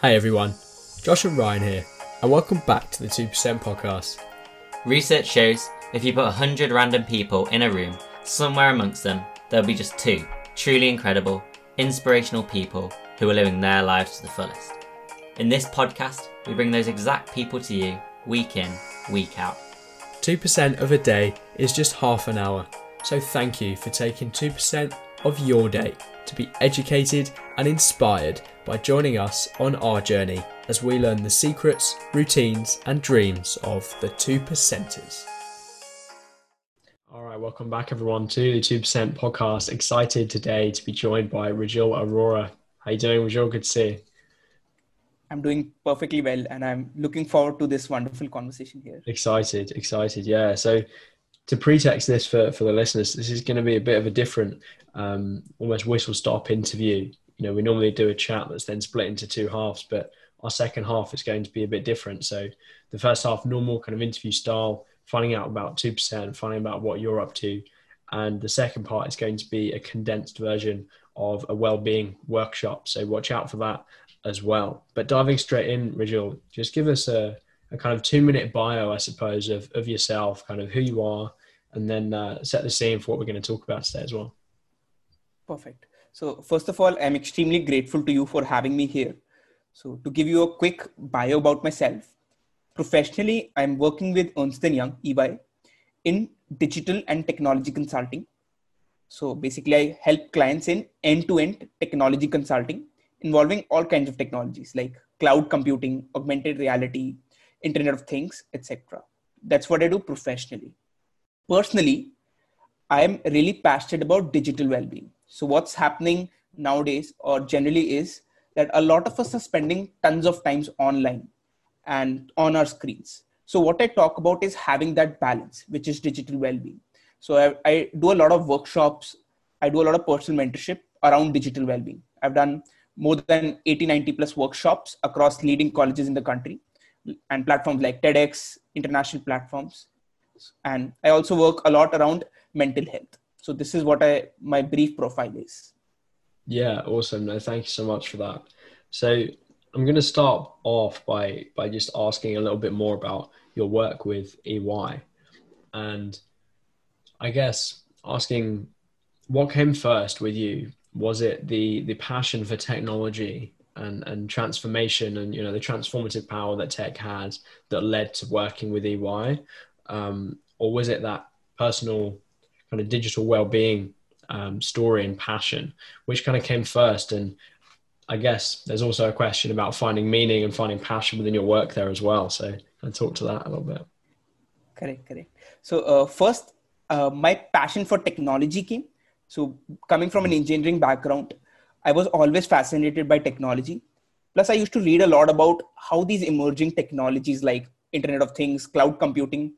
Hey everyone, Josh and Ryan here, and welcome back to the 2% podcast. Research shows if you put 100 random people in a room, somewhere amongst them, there'll be just two truly incredible, inspirational people who are living their lives to the fullest. In this podcast, we bring those exact people to you, week in, week out. 2% of a day is just half an hour, so thank you for taking 2% of your day to be educated and inspired by joining us on our journey as we learn the secrets, routines and dreams of the 2%ers. All right, welcome back everyone to the 2% podcast. Excited today to be joined by Rijul Arora. How you doing, Rijul? Good to see you. I'm doing perfectly well and I'm looking forward to this wonderful conversation here. Excited, yeah. So to pretext this for the listeners, this is going to be a bit of a different, almost whistle-stop interview. You know, we normally do a chat that's then split into two halves, but our second half is going to be a bit different. So the first half, normal kind of interview style, finding out about 2%, finding out what you're up to. And the second part is going to be a condensed version of a wellbeing workshop. So watch out for that as well. But diving straight in, Rijul, just give us a kind of 2-minute bio, I suppose, of yourself, kind of who you are, and then set the scene for what we're going to talk about today as well. Perfect. So first of all, I'm extremely grateful to you for having me here. So to give you a quick bio about myself, professionally, I'm working with Ernst & Young, EY, in digital and technology consulting. So basically, I help clients in end-to-end technology consulting involving all kinds of technologies like cloud computing, augmented reality, Internet of Things, etc. That's what I do professionally. Personally, I am really passionate about digital well-being. So what's happening nowadays or generally is that a lot of us are spending tons of times online and on our screens. So what I talk about is having that balance, which is digital well-being. So I do a lot of workshops. I do a lot of personal mentorship around digital well-being. I've done more than 80, 90 plus workshops across leading colleges in the country and platforms like TEDx, international platforms. And I also work a lot around mental health. So this is what my brief profile is. Yeah, awesome. No, thank you so much for that. So I'm going to start off by just asking a little bit more about your work with EY. And I guess asking what came first with you? Was it the passion for technology and transformation and, you know, the transformative power that tech has that led to working with EY? Or was it that personal kind of digital well-being story and passion, which kind of came first? And I guess there's also a question about finding meaning and finding passion within your work there as well. So I'll talk to that a little bit. Correct. So first, my passion for technology came. So coming from an engineering background, I was always fascinated by technology. Plus, I used to read a lot about how these emerging technologies like Internet of Things, cloud computing,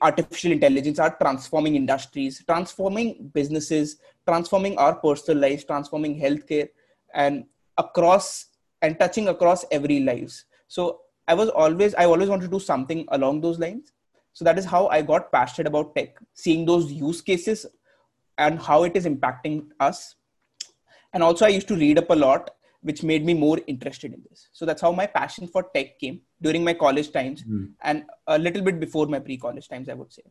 artificial intelligence are transforming industries, transforming businesses, transforming our personal lives, transforming healthcare and touching across every lives. So I always wanted to do something along those lines. So that is how I got passionate about tech, seeing those use cases and how it is impacting us. And also I used to read up a lot, which made me more interested in this. So that's how my passion for tech came during my college times and a little bit before my pre-college times, I would say.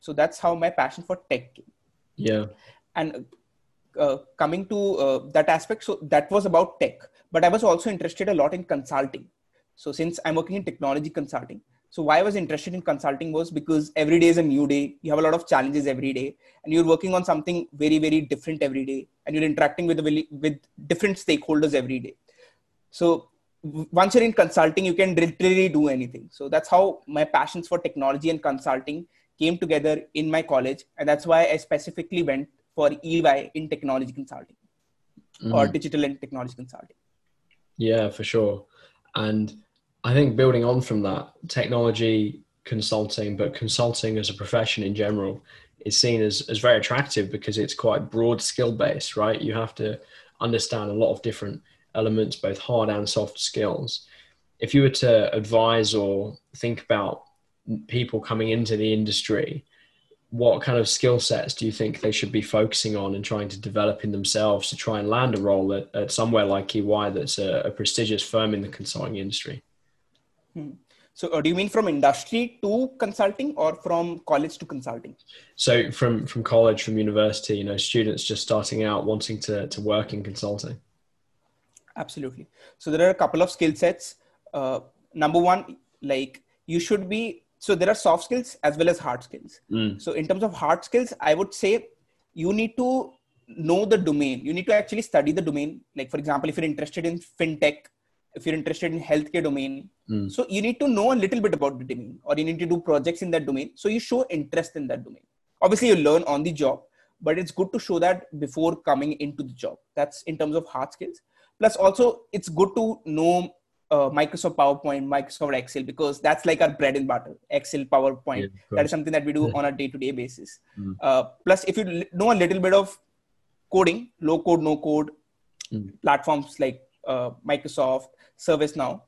So that's how my passion for tech came. Yeah. And coming to that aspect, so that was about tech, but I was also interested a lot in consulting. So since I'm working in technology consulting, so why I was interested in consulting was because every day is a new day. You have a lot of challenges every day and you're working on something very, very different every day. And you're interacting with different stakeholders every day. So once you're in consulting, you can literally do anything. So that's how my passions for technology and consulting came together in my college. And that's why I specifically went for EY in technology consulting or digital and technology consulting. Yeah, for sure. And I think building on from that, technology consulting, but consulting as a profession in general is seen as very attractive because it's quite broad skill based, right? You have to understand a lot of different elements, both hard and soft skills. If you were to advise or think about people coming into the industry, what kind of skill sets do you think they should be focusing on and trying to develop in themselves to try and land a role at somewhere like EY that's a prestigious firm in the consulting industry? So do you mean from industry to consulting or from college to consulting? So from college, from university, you know, students just starting out wanting to work in consulting. Absolutely. So there are a couple of skill sets. Number one, like you should be, so there are soft skills as well as hard skills. So in terms of hard skills, I would say you need to know the domain. You need to actually study the domain. Like for example, if you're interested in fintech, if you're interested in healthcare domain, so you need to know a little bit about the domain, or you need to do projects in that domain. So you show interest in that domain. Obviously you learn on the job, but it's good to show that before coming into the job. That's in terms of hard skills. Plus also it's good to know Microsoft PowerPoint, Microsoft Excel, because that's like our bread and butter, Excel, PowerPoint. Yeah, that is something that we do on a day-to-day basis. Plus if you know a little bit of coding, low code, no code platforms like Microsoft ServiceNow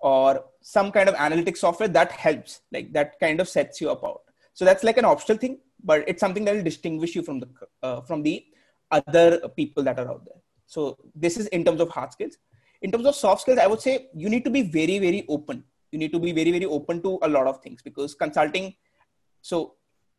or some kind of analytic software, that helps, like that kind of sets you apart. So that's like an optional thing, but it's something that will distinguish you from the other people that are out there. So this is in terms of hard skills. In terms of soft skills, I would say you need to be very, very open. You need to be very, very open to a lot of things, because consulting. So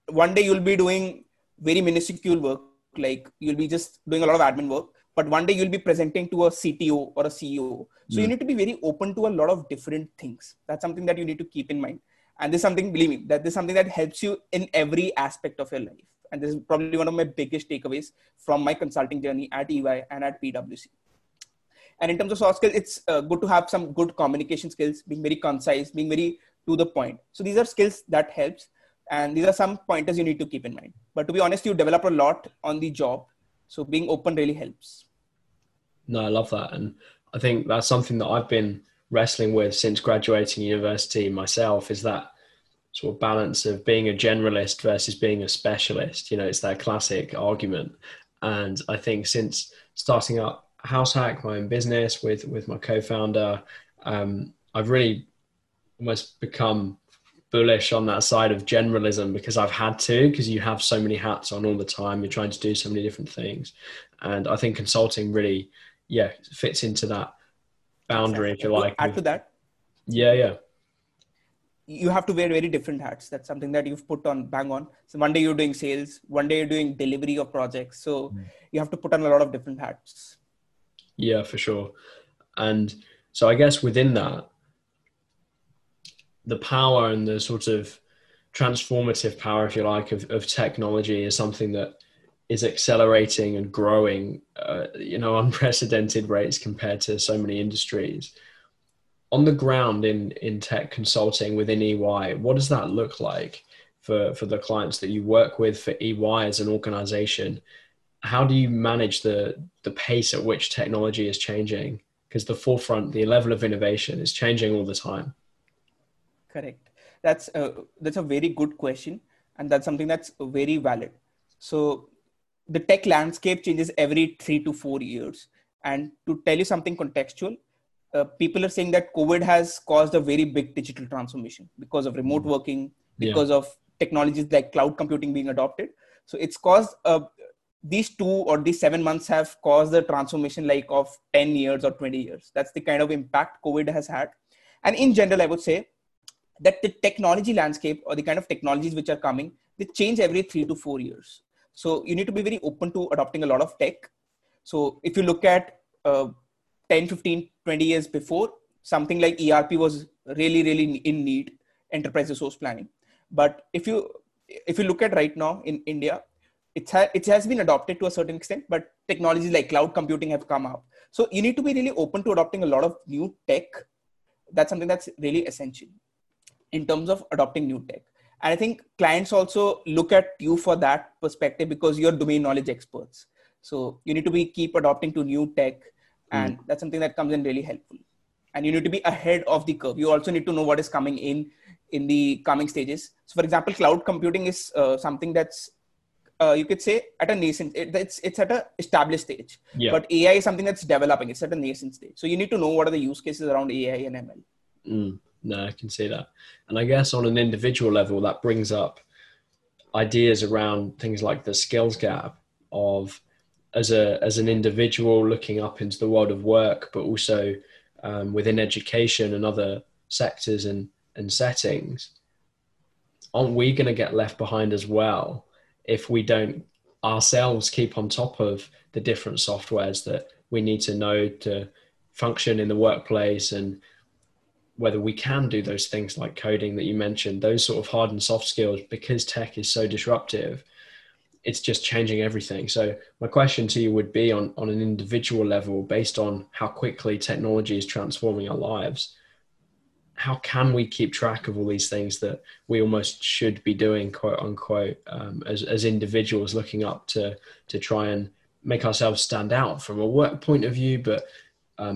one day you'll be doing very minuscule work. Like you'll be just doing a lot of admin work, but one day you'll be presenting to a CTO or a CEO. So you need to be very open to a lot of different things. That's something that you need to keep in mind. And this is something, believe me, that this is something that helps you in every aspect of your life. And this is probably one of my biggest takeaways from my consulting journey at EY and at PwC. And in terms of soft skills, it's good to have some good communication skills, being very concise, being very to the point. So these are skills that helps. And these are some pointers you need to keep in mind. But to be honest, you develop a lot on the job. So being open really helps. No, I love that. And I think that's something that I've been wrestling with since graduating university myself, is that sort of balance of being a generalist versus being a specialist. You know, it's that classic argument. And I think since starting up House Hack, my own business with my co-founder, I've really almost become bullish on that side of generalism, because I've had to, because you have so many hats on all the time, you're trying to do so many different things. And I think consulting really, yeah, fits into that boundary, exactly. If you like. Add to that. Yeah. You have to wear very different hats. That's something that you've put on bang on. So one day you're doing sales, one day you're doing delivery of projects. So you have to put on a lot of different hats. Yeah, for sure. And so I guess within that, the power and the sort of transformative power, if you like, of technology is something that is accelerating and growing, unprecedented rates compared to so many industries. On the ground in tech consulting within EY, what does that look like for the clients that you work with, for EY as an organization? How do you manage the pace at which technology is changing? Because the forefront, the level of innovation is changing all the time. Correct. That's a very good question. And that's something that's very valid. So the tech landscape changes every 3 to 4 years. And to tell you something contextual, people are saying that COVID has caused a very big digital transformation because of remote working, because of technologies like cloud computing being adopted. So it's caused these 2 or these 7 months have caused the transformation like of 10 years or 20 years. That's the kind of impact COVID has had. And in general, I would say that the technology landscape or the kind of technologies which are coming, they change every 3 to 4 years. So you need to be very open to adopting a lot of tech. So if you look at 10, 15, 20 years before, something like ERP was really, really in need, enterprise resource planning. But if you look at right now in India, it has been adopted to a certain extent, but technologies like cloud computing have come up. So you need to be really open to adopting a lot of new tech. That's something that's really essential in terms of adopting new tech. And I think clients also look at you for that perspective, because you're domain knowledge experts. So you need to keep adopting to new tech. And that's something that comes in really helpful. And you need to be ahead of the curve. You also need to know what is coming in the coming stages. So for example, cloud computing is something that's, you could say at a nascent, it's at a established stage, but AI is something that's developing. It's at a nascent stage. So you need to know what are the use cases around AI and ML. No, I can see that. And I guess on an individual level, that brings up ideas around things like the skills gap of as an individual looking up into the world of work, but also within education and other sectors and settings. Aren't we going to get left behind as well if we don't ourselves keep on top of the different softwares that we need to know to function in the workplace, and whether we can do those things like coding that you mentioned, those sort of hard and soft skills, because tech is so disruptive, it's just changing everything. So my question to you would be on an individual level, based on how quickly technology is transforming our lives, how can we keep track of all these things that we almost should be doing, quote unquote, as individuals looking up to try and make ourselves stand out from a work point of view, but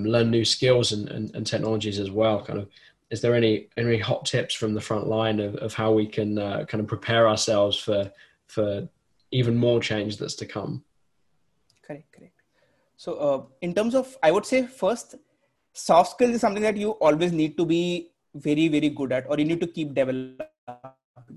learn new skills and technologies as well? Kind of, is there any hot tips from the front line of how we can kind of prepare ourselves for even more change that's to come? Correct. So in terms of, I would say first, soft skills is something that you always need to be very, very good at, or you need to keep developing,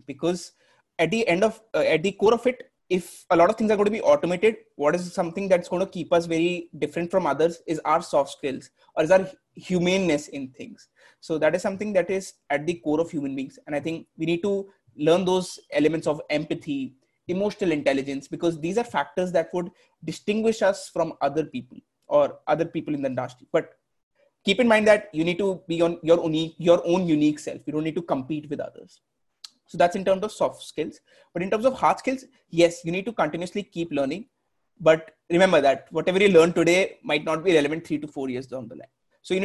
because at the core of it, if a lot of things are going to be automated, what is something that's going to keep us very different from others is our soft skills, or is our humaneness in things. So that is something that is at the core of human beings. And I think we need to learn those elements of empathy, emotional intelligence, because these are factors that would distinguish us from other people or other people in the industry. But keep in mind that you need to be on your own unique self. You don't need to compete with others. So that's in terms of soft skills. But in terms of hard skills, yes, you need to continuously keep learning. But remember that whatever you learn today might not be relevant 3 to 4 years down the line. So you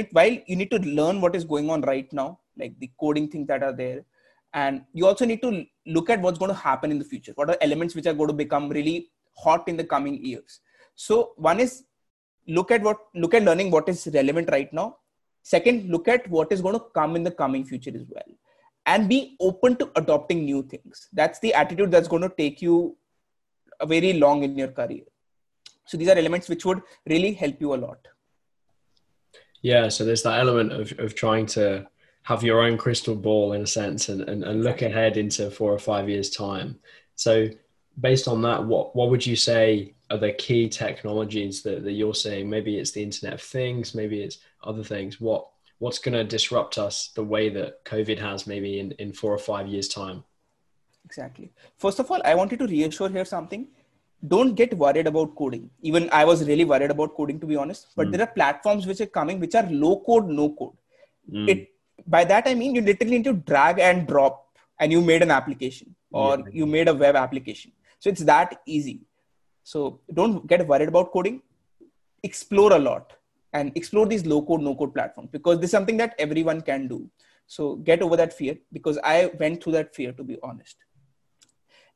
need to learn what is going on right now, like the coding things that are there. And you also need to look at what's going to happen in the future. What are elements which are going to become really hot in the coming years? So one is look at learning what is relevant right now. Second, look at what is going to come in the coming future as well. And be open to adopting new things. That's the attitude that's going to take you very long in your career. So these are elements which would really help you a lot. Yeah. So there's that element of trying to have your own crystal ball in a sense and look ahead into 4 or 5 years time. So based on that, what would you say are the key technologies that you're seeing? Maybe it's the Internet of Things, maybe it's other things. What's going to disrupt us the way that COVID has, maybe in 4 or 5 years time? Exactly. First of all, I wanted to reassure here something. Don't get worried about coding. Even I was really worried about coding, to be honest, but there are platforms which are coming, which are low code, no code. By that, I mean, you literally need to drag and drop and you made an application or you made a web application. So it's that easy. So don't get worried about coding. Explore a lot and explore these low code, no code platforms, because this is something that everyone can do. So get over that fear, because I went through that fear, to be honest.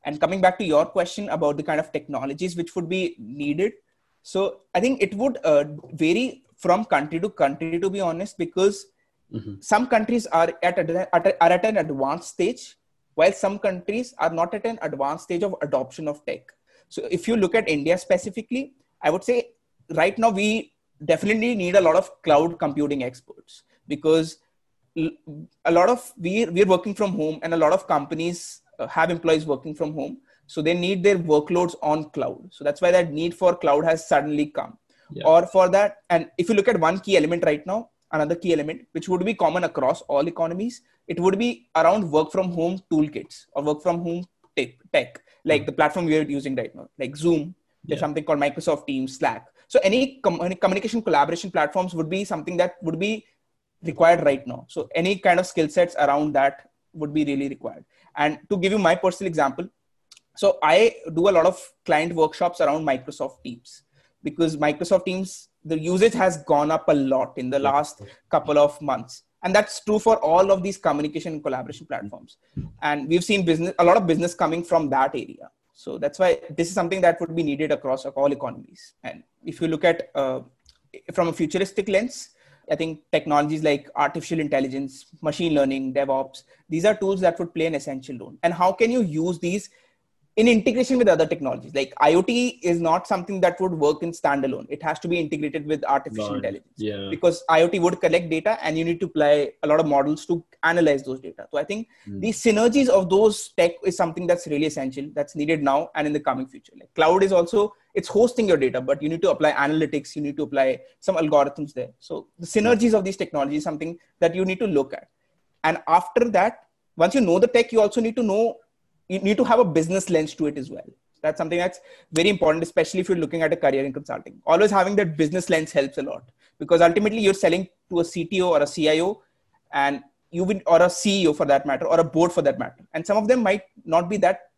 And coming back to your question about the kind of technologies which would be needed. So I think it would vary from country to country, to be honest, because some countries are at an advanced stage, while some countries are not at an advanced stage of adoption of tech. So if you look at India specifically, I would say right now we definitely need a lot of cloud computing experts, because we're working from home and a lot of companies have employees working from home. So they need their workloads on cloud. So that's why that need for cloud has suddenly come. Yeah. Or for that. And if you look at one key element right now, another key element, which would be common across all economies, it would be around work from home toolkits or work from home tech, like the platform we're using right now, like Zoom, there's something called Microsoft Teams, Slack. So any communication collaboration platforms would be something that would be required right now. So any kind of skill sets around that would be really required. And to give you my personal example, so I do a lot of client workshops around Microsoft Teams, because Microsoft Teams, the usage has gone up a lot in the last couple of months. And that's true for all of these communication and collaboration platforms. And we've seen a lot of business coming from that area. So that's why this is something that would be needed across all economies. And if you look at from a futuristic lens, I think technologies like artificial intelligence, machine learning, DevOps, these are tools that would play an essential role. And how can you use these in integration with other technologies. Like IoT is not something that would work in standalone. It has to be integrated with artificial intelligence, because IoT would collect data and you need to apply a lot of models to analyze those data. So I think the synergies of those tech is something that's really essential, that's needed now and in the coming future. Like cloud is also, it's hosting your data, but you need to apply analytics. You need to apply some algorithms there. So the synergies of these technologies is something that you need to look at. And after that, once you know the tech, you also need to know, you need to have a business lens to it as well. That's something that's very important, especially if you're looking at a career in consulting. Always having that business lens helps a lot, because ultimately you're selling to a CTO or a CIO, and you will, or a CEO for that matter, or a board for that matter. And some of them might not be that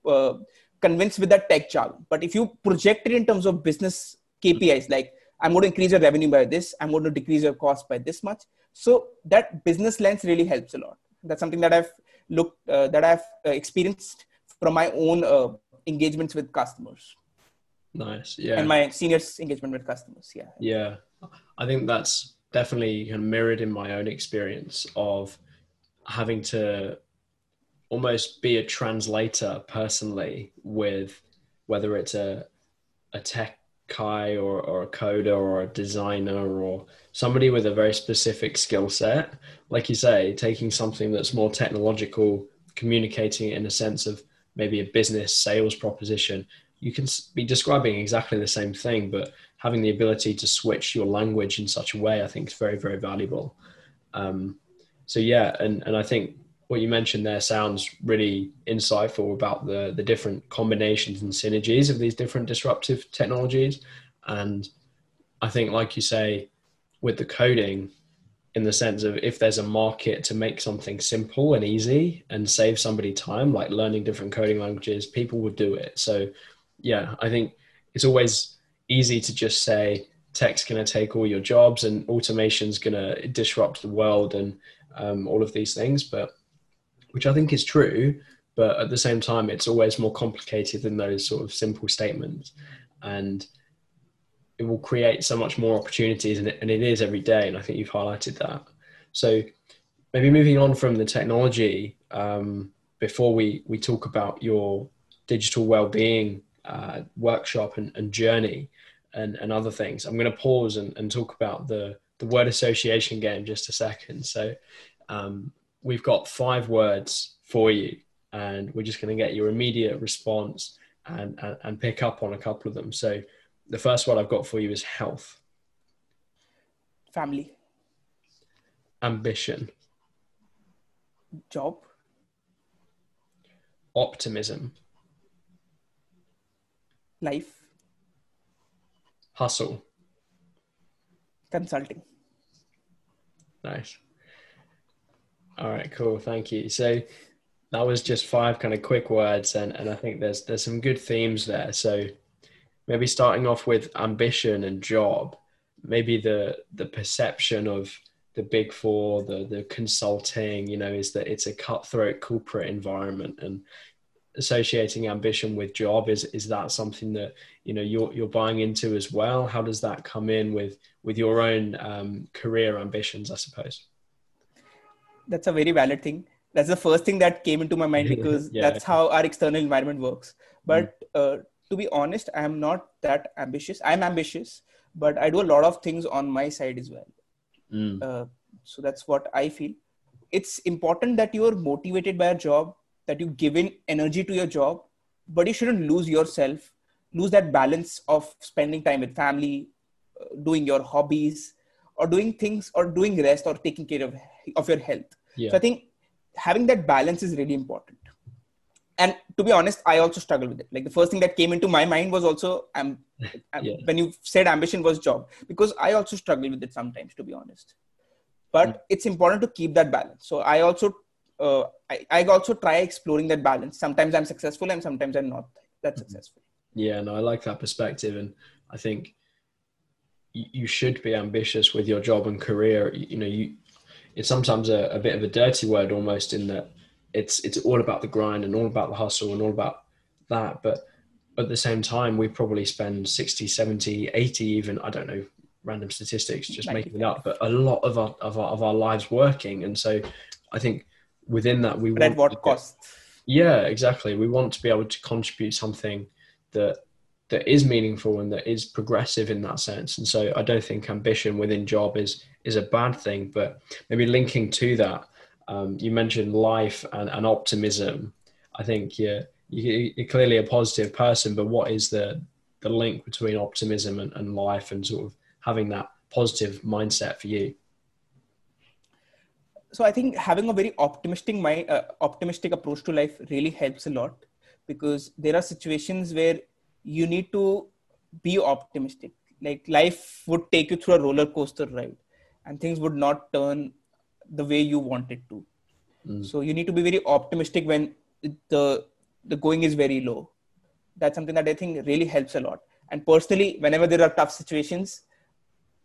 convinced with that tech jargon. But if you project it in terms of business KPIs, like I'm going to increase your revenue by this, I'm going to decrease your cost by this much. So that business lens really helps a lot. That's something that I've looked, that I've experienced from my own engagements with customers. Nice. Yeah. And my seniors' engagement with customers. Yeah. Yeah. I think that's definitely kind of mirrored in my own experience of having to almost be a translator personally with whether it's a tech guy or a coder or a designer or somebody with a very specific skill set. Like you say, taking something that's more technological, communicating it in a sense of maybe a business sales proposition. You can be describing exactly the same thing, but having the ability to switch your language in such a way, I think is very, very valuable. So yeah, and I think what you mentioned there sounds really insightful about the different combinations and synergies of these different disruptive technologies. And I think, like you say, with the coding, in the sense of if there's a market to make something simple and easy and save somebody time, like learning different coding languages, people would do it. So yeah, I think it's always easy to just say tech's going to take all your jobs and automation's going to disrupt the world and all of these things, but which I think is true. But at the same time, it's always more complicated than those sort of simple statements. And it will create so much more opportunities, and it is every day. And I think you've highlighted that. So maybe moving on from the technology, before we talk about your digital wellbeing workshop and journey and other things, I'm going to pause and talk about the word association game just a second. So we've got 5 words for you, and we're just going to get your immediate response and pick up on a couple of them. So the first one I've got for you is health. Family. Ambition. Job. Optimism. Life. Hustle. Consulting. Nice. All right, cool. Thank you. So that was just 5 kind of quick words. And I think there's some good themes there. So maybe starting off with ambition and job, maybe the perception of the Big Four, the consulting, you know, is that it's a cutthroat corporate environment, and associating ambition with job, is that something that, you know, you're buying into as well? How does that come in with your own career ambitions, I suppose? That's a very valid thing. That's the first thing that came into my mind, because that's how our external environment works. But, to be honest, I am not that ambitious. I'm ambitious, but I do a lot of things on my side as well. So that's what I feel. It's important that you are motivated by a job, that you give in energy to your job, but you shouldn't lose yourself, lose that balance of spending time with family, doing your hobbies, or doing things, or doing rest, or taking care of your health. Yeah. So I think having that balance is really important. And to be honest, I also struggle with it. Like the first thing that came into my mind was also, when you said ambition was job, because I also struggle with it sometimes, to be honest. But it's important to keep that balance. So I also, I also try exploring that balance. Sometimes I'm successful and sometimes I'm not that successful. Yeah, no, I like that perspective. And I think you should be ambitious with your job and career. You know, it's sometimes a bit of a dirty word almost, in that it's all about the grind and all about the hustle and all about that. But at the same time, we probably spend 60, 70, 80, even, I don't know, random statistics, just making it up, but a lot of our lives working. And so I think within that, we want at what cost? Yeah, exactly. We want to be able to contribute something that is meaningful and that is progressive in that sense. And so I don't think ambition within job is a bad thing, but maybe linking to that, you mentioned life and optimism. I think you're clearly a positive person, but what is the link between optimism and life and sort of having that positive mindset for you? So I think having a very optimistic approach to life really helps a lot, because there are situations where you need to be optimistic. Like life would take you through a roller coaster ride and things would not turn the way you want it to. Mm. So you need to be very optimistic when the going is very low. That's something that I think really helps a lot. And personally, whenever there are tough situations,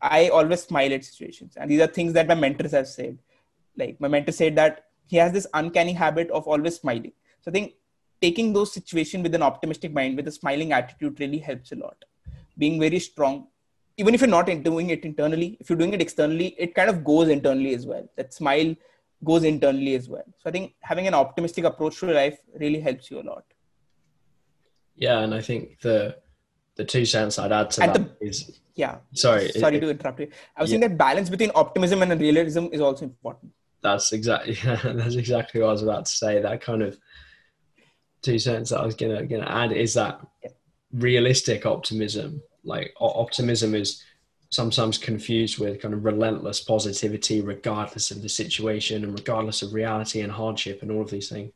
I always smile at situations. And these are things that my mentors have said. Like my mentor said that he has this uncanny habit of always smiling. So I think taking those situations with an optimistic mind, with a smiling attitude really helps a lot. Being very strong, even if you're not doing it internally, if you're doing it externally, it kind of goes internally as well. That smile goes internally as well. So I think having an optimistic approach to life really helps you a lot. Yeah. And I think the two cents I'd add to is... Yeah. Sorry to interrupt you. I was saying that balance between optimism and realism is also important. That's exactly what I was about to say. That kind of 2 cents that I was gonna add is that realistic optimism. Like optimism is sometimes confused with kind of relentless positivity, regardless of the situation and regardless of reality and hardship and all of these things.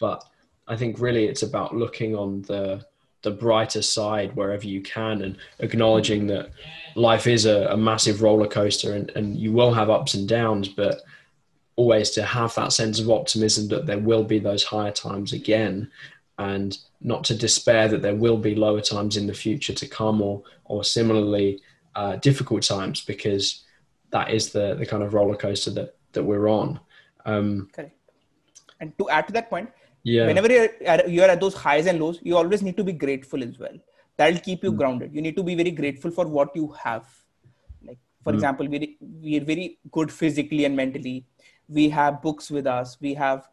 But I think really it's about looking on the brighter side wherever you can and acknowledging that life is a massive roller coaster and you will have ups and downs, but always to have that sense of optimism that there will be those higher times again and not to despair that there will be lower times in the future to come or similarly difficult times, because that is the kind of roller coaster that we're on. Correct. And to add to that point, yeah. Whenever you're at those highs and lows, you always need to be grateful as well. That'll keep you grounded. You need to be very grateful for what you have. Like, for example, we're very good physically and mentally. We have books with us. We have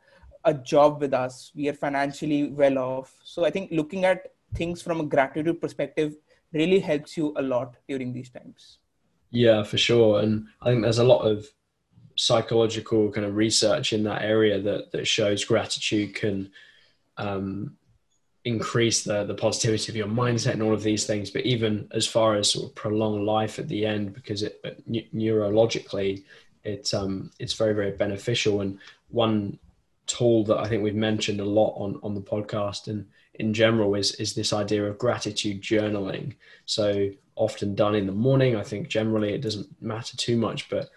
a job with us. We are financially well off. So I think looking at things from a gratitude perspective really helps you a lot during these times. Yeah, for sure. And I think there's a lot of psychological kind of research in that area that shows gratitude can increase the positivity of your mindset and all of these things, but even as far as sort of prolonged life at the end, because neurologically it's very, very beneficial. And one tool that I think we've mentioned a lot on the podcast and in general is this idea of gratitude journaling. So often done in the morning. I think generally it doesn't matter too much, but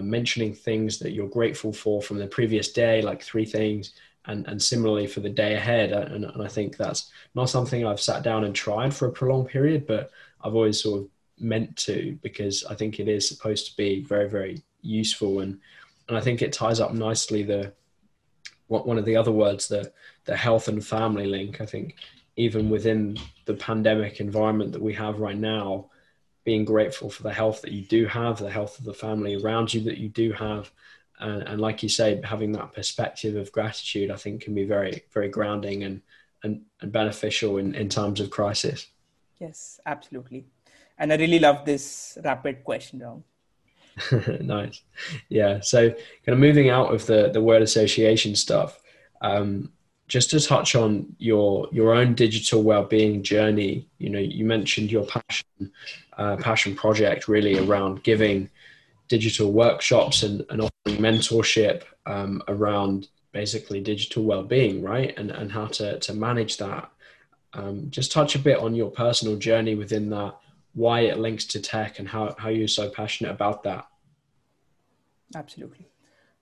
mentioning things that you're grateful for from the previous day, like 3 things, and similarly for the day ahead. And I think that's not something I've sat down and tried for a prolonged period, but I've always sort of meant to, because I think it is supposed to be very, very useful. And I think it ties up nicely one of the other words, the health and family link. I think even within the pandemic environment that we have right now, being grateful for the health that you do have, the health of the family around you that you do have. And like you say, having that perspective of gratitude, I think can be very, very grounding and beneficial in times of crisis. Yes, absolutely. And I really love this rapid question round. Nice. Yeah. So kind of moving out of the word association stuff, just to touch on your own digital well-being journey, you know, you mentioned your passion project really around giving digital workshops and offering mentorship around basically digital well-being, right? And how to manage that. Just touch a bit on your personal journey within that, why it links to tech and how you're so passionate about that. Absolutely.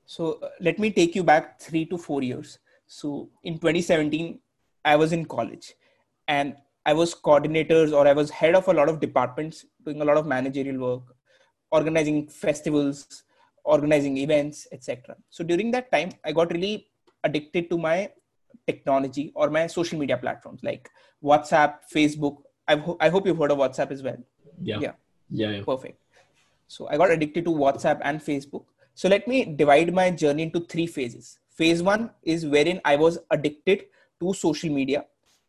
So let me take you back 3 to 4 years. So in 2017, I was in college and I was coordinators or I was head of a lot of departments, doing a lot of managerial work, organizing festivals, organizing events, etc. So during that time, I got really addicted to my technology or my social media platforms like WhatsApp, Facebook. I hope you've heard of WhatsApp as well. Yeah. Perfect. So I got addicted to WhatsApp and Facebook. So let me divide my journey into 3 phases. Phase one is wherein I was addicted to social media.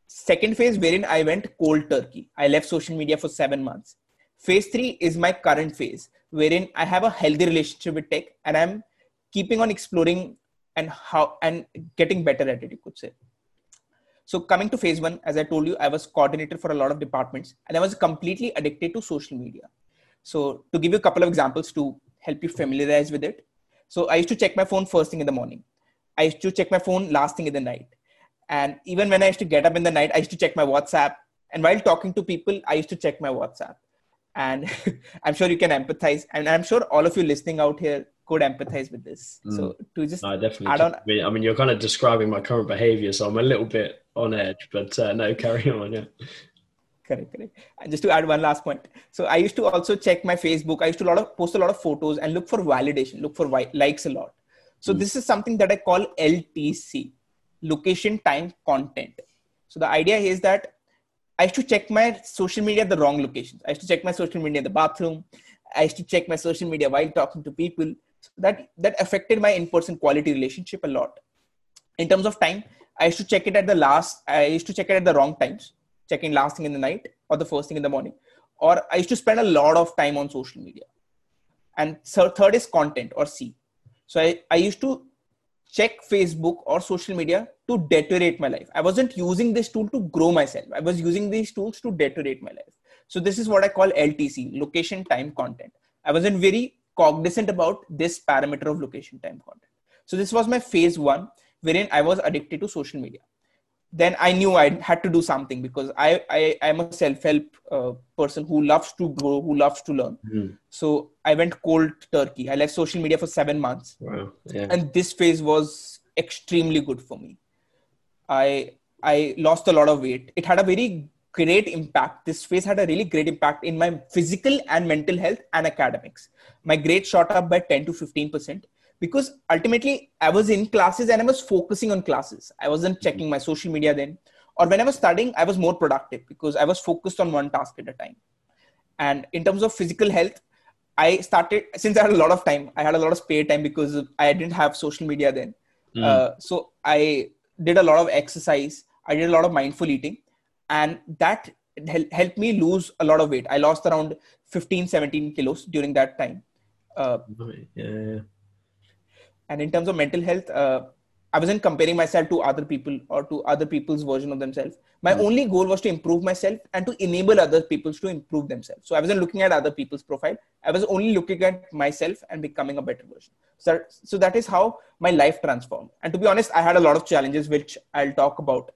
Second phase wherein I went cold turkey. I left social media for 7 months. Phase three is my current phase wherein I have a healthy relationship with tech and I'm keeping on exploring and getting better at it, you could say. So coming to phase one, as I told you, I was coordinator for a lot of departments and I was completely addicted to social media. So to give you a couple of examples to help you familiarize with it. So I used to check my phone first thing in the morning. I used to check my phone last thing in the night. And even when I used to get up in the night, I used to check my WhatsApp. And while talking to people, I used to check my WhatsApp. And I'm sure you can empathize. And I'm sure all of you listening out here could empathize with this. So to just add on. I mean, you're kind of describing my current behavior, so I'm a little bit on edge, but no, carry on. Yeah. Correct. And just to add one last point. So I used to also check my Facebook. I used to post a lot of photos and look for validation, look for likes a lot. So this is something that I call LTC, location, time, content. So the idea is that I used to check my social media at the wrong locations. I used to check my social media in the bathroom. I used to check my social media while talking to people. So that affected my in-person quality relationship a lot. In terms of time, I used to check it at the wrong times. Checking last thing in the night or the first thing in the morning, or I used to spend a lot of time on social media. And so third is content or C. So I used to check Facebook or social media to deteriorate my life. I wasn't using this tool to grow myself. I was using these tools to deteriorate my life. So this is what I call LTC, location, time, content. I wasn't very cognizant about this parameter of location, time, content. So this was my phase one, wherein I was addicted to social media. Then I knew I had to do something because I'm a self-help person who loves to grow, who loves to learn. So I went cold turkey. I left social media for 7 months. Wow. Yeah. And this phase was extremely good for me. I lost a lot of weight. It had a very great impact. This phase had a really great impact in my physical and mental health and academics. My grades shot up by 10 to 15%. Because ultimately I was in classes and I was focusing on classes. I wasn't checking my social media then, or when I was studying, I was more productive because I was focused on one task at a time. And in terms of physical health, I started, since I had a lot of time, I had a lot of spare time because I didn't have social media then. So I did a lot of exercise. I did a lot of mindful eating and that helped me lose a lot of weight. I lost around 15, 17 kilos during that time. And in terms of mental health, I wasn't comparing myself to other people or to other people's version of themselves. My only goal was to improve myself and to enable other people to improve themselves. So I wasn't looking at other people's profile. I was only looking at myself and becoming a better version. So that is how my life transformed. And to be honest, I had a lot of challenges, which I'll talk about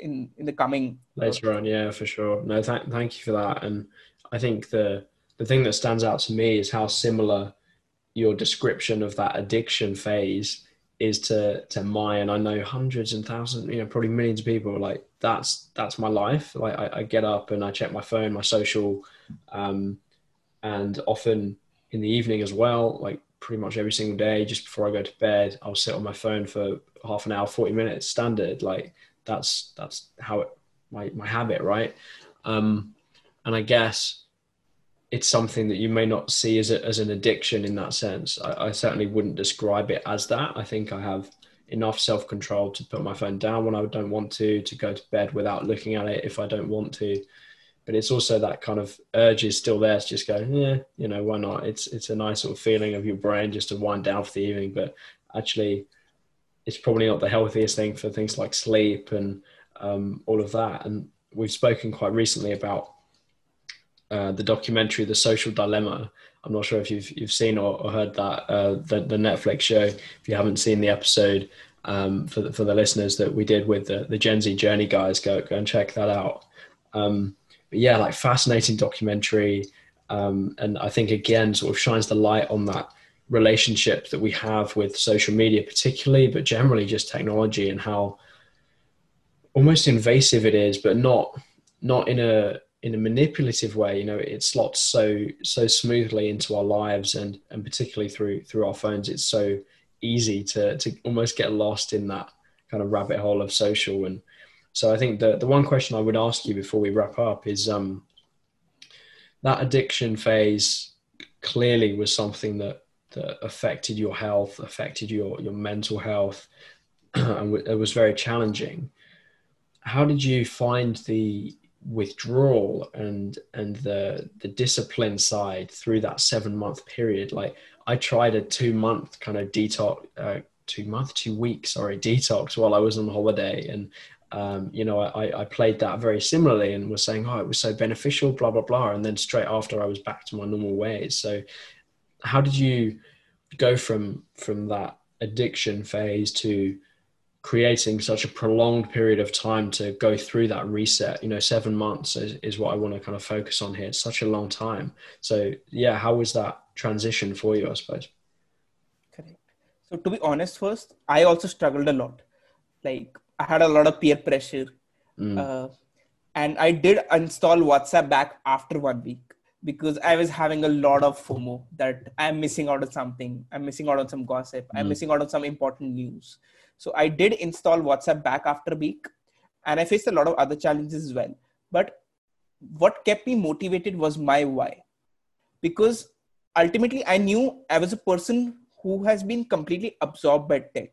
in the coming. Later on, yeah, for sure. No, thank you for that. And I think the thing that stands out to me is how similar your description of that addiction phase is to mine. I know hundreds and thousands, probably millions of people. Like that's my life. Like I get up and I check my phone, my social, and often in the evening as well, like pretty much every single day, just before I go to bed, I'll sit on my phone for half an hour, 40 minutes standard. Like that's how my habit. Right. And I guess it's something that you may not see as an addiction in that sense. I certainly wouldn't describe it as that. I think I have enough self-control to put my phone down when I don't want to go to bed without looking at it if I don't want to. But it's also that kind of urge is still there to just go, why not? It's a nice sort of feeling of your brain just to wind down for the evening. But actually, it's probably not the healthiest thing for things like sleep and all of that. And we've spoken quite recently about the documentary, The Social Dilemma. I'm not sure if you've seen or heard that, the Netflix show. If you haven't seen the episode, for the listeners that we did with the Gen Z Journey guys, go and check that out. But yeah, like fascinating documentary. And I think again, sort of shines the light on that relationship that we have with social media particularly, but generally just technology and how almost invasive it is, but not in a manipulative way. It slots so smoothly into our lives, and particularly through our phones. It's so easy to almost get lost in that kind of rabbit hole of social. And so I think the one question I would ask you before we wrap up is, that addiction phase clearly was something that that affected your health, affected your mental health, and it was very challenging. How did you find the withdrawal and the discipline side through that 7-month period? Like, I tried a 2-month kind of detox, 2 week detox while I was on holiday, and I played that very similarly and was saying, oh, it was so beneficial, blah blah blah, and then straight after I was back to my normal ways. So how did you go from that addiction phase to creating such a prolonged period of time to go through that reset? 7 months is what I want to kind of focus on here. It's such a long time. So yeah, how was that transition for you, I suppose? Correct. So to be honest, first, I also struggled a lot. Like, I had a lot of peer pressure. And I did uninstall WhatsApp back after 1 week because I was having a lot of FOMO that I'm missing out on something. I'm missing out on some gossip. I'm missing out on some important news. So I did install WhatsApp back after a week, and I faced a lot of other challenges as well. But what kept me motivated was my why, because ultimately I knew I was a person who has been completely absorbed by tech,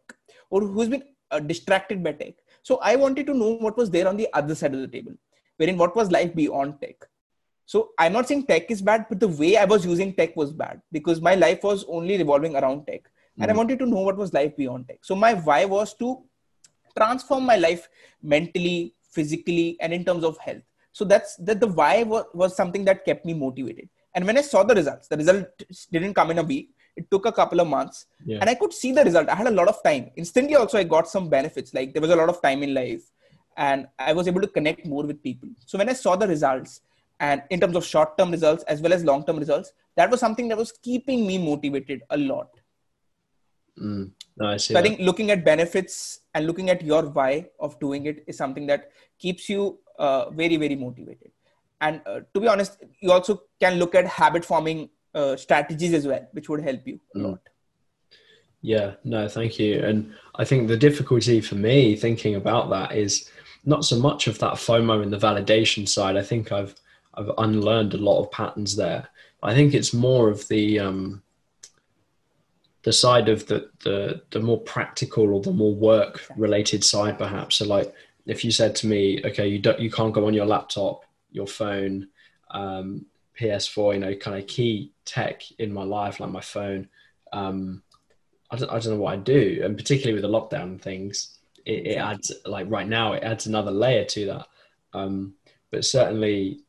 or who's been distracted by tech. So I wanted to know what was there on the other side of the table, wherein what was life beyond tech. So I'm not saying tech is bad, but the way I was using tech was bad because my life was only revolving around tech. And I wanted to know what was life beyond tech. So my why was to transform my life mentally, physically, and in terms of health. So that's that. The why was something that kept me motivated. And when I saw the result didn't come in a week. It took a couple of months, and I could see the result. I had a lot of time. Instantly also, I got some benefits. Like, there was a lot of time in life, and I was able to connect more with people. So when I saw the results, and in terms of short-term results as well as long-term results, that was something that was keeping me motivated a lot. No, I see. So I think looking at benefits and looking at your why of doing it is something that keeps you very, very motivated. And to be honest, you also can look at habit forming strategies as well, which would help you a lot. Yeah, no, thank you. And I think the difficulty for me thinking about that is not so much of that FOMO and the validation side. I think I've unlearned a lot of patterns there. I think it's more of the side of the more practical or the more work related side, perhaps. So like, if you said to me, okay, you can't go on your laptop, your phone, PS4, kind of key tech in my life, like my phone. I don't know what I do. And particularly with the lockdown and things, it adds, like right now, it adds another layer to that. But certainly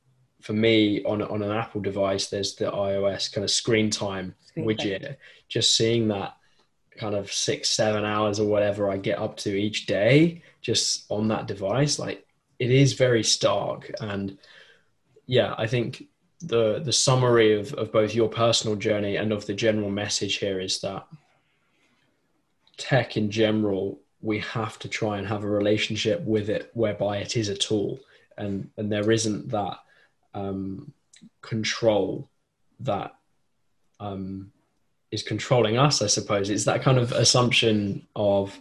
for me on an Apple device, there's the iOS kind of screen time widget. Just seeing that kind of 6-7 hours or whatever I get up to each day just on that device, like, it is very stark. And yeah, I think the summary of both your personal journey and of the general message here is that tech in general, we have to try and have a relationship with it whereby it is a tool, and there isn't that control that is controlling us, I suppose. It's that kind of assumption of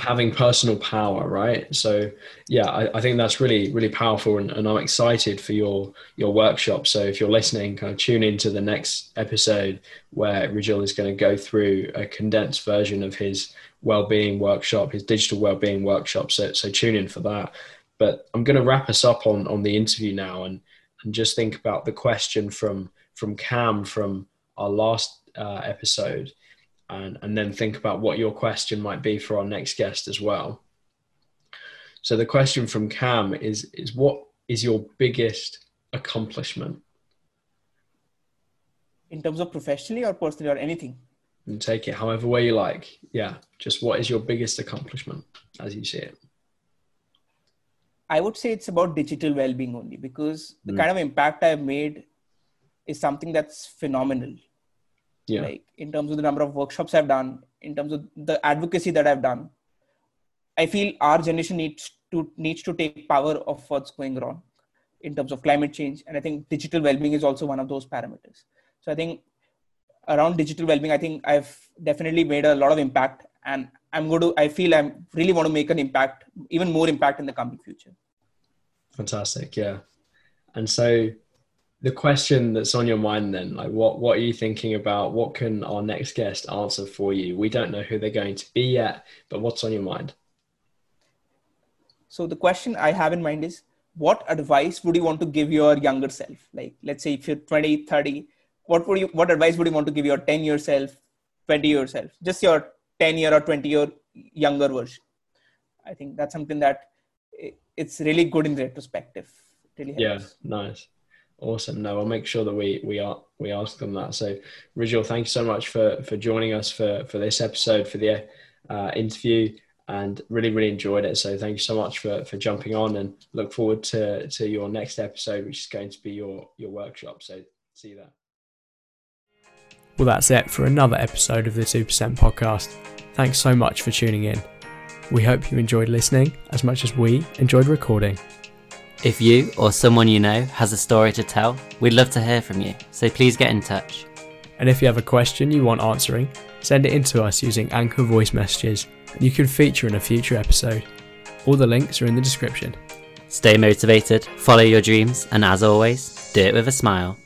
having personal power, right? So yeah, I think that's really, really powerful, and I'm excited for your workshop. So if you're listening, kind of tune into the next episode where Rijul is going to go through a condensed version of his wellbeing workshop, his digital wellbeing workshop. So tune in for that. But I'm going to wrap us up on the interview now and just think about the question from Cam from our last episode, and then think about what your question might be for our next guest as well. So the question from Cam is what is your biggest accomplishment? In terms of professionally or personally or anything? And take it however way you like. Yeah, just what is your biggest accomplishment as you see it? I would say it's about digital well-being only, because the kind of impact I've made is something that's phenomenal. Yeah. Like, in terms of the number of workshops I've done, in terms of the advocacy that I've done, I feel our generation needs to take power of what's going wrong in terms of climate change. And I think digital well-being is also one of those parameters. So I think around digital well-being, I think I've definitely made a lot of impact, and I really want to make an impact, even more impact in the coming future. Fantastic. Yeah. And so the question that's on your mind then, like what are you thinking about? What can our next guest answer for you? We don't know who they're going to be yet, but what's on your mind? So the question I have in mind is, what advice would you want to give your younger self? Like, let's say if you're 20, 30, what advice would you want to give your 10-year self, 20-year self, just your 10-year or 20-year younger version? I think that's something that it's really good in retrospective. It really helps. Yeah, nice. Awesome. No, I'll make sure that we ask them that. So Rijul, thank you so much for joining us for this episode, for the interview, and really enjoyed it. So thank you so much for jumping on, and look forward to your next episode, which is going to be your workshop. So see you there. Well, that's it for another episode of the 2% podcast. Thanks so much for tuning in. We hope you enjoyed listening as much as we enjoyed recording. If you or someone you know has a story to tell, we'd love to hear from you, so please get in touch. And if you have a question you want answering, send it in to us using Anchor voice messages, and you can feature in a future episode. All the links are in the description. Stay motivated, follow your dreams, and as always, do it with a smile.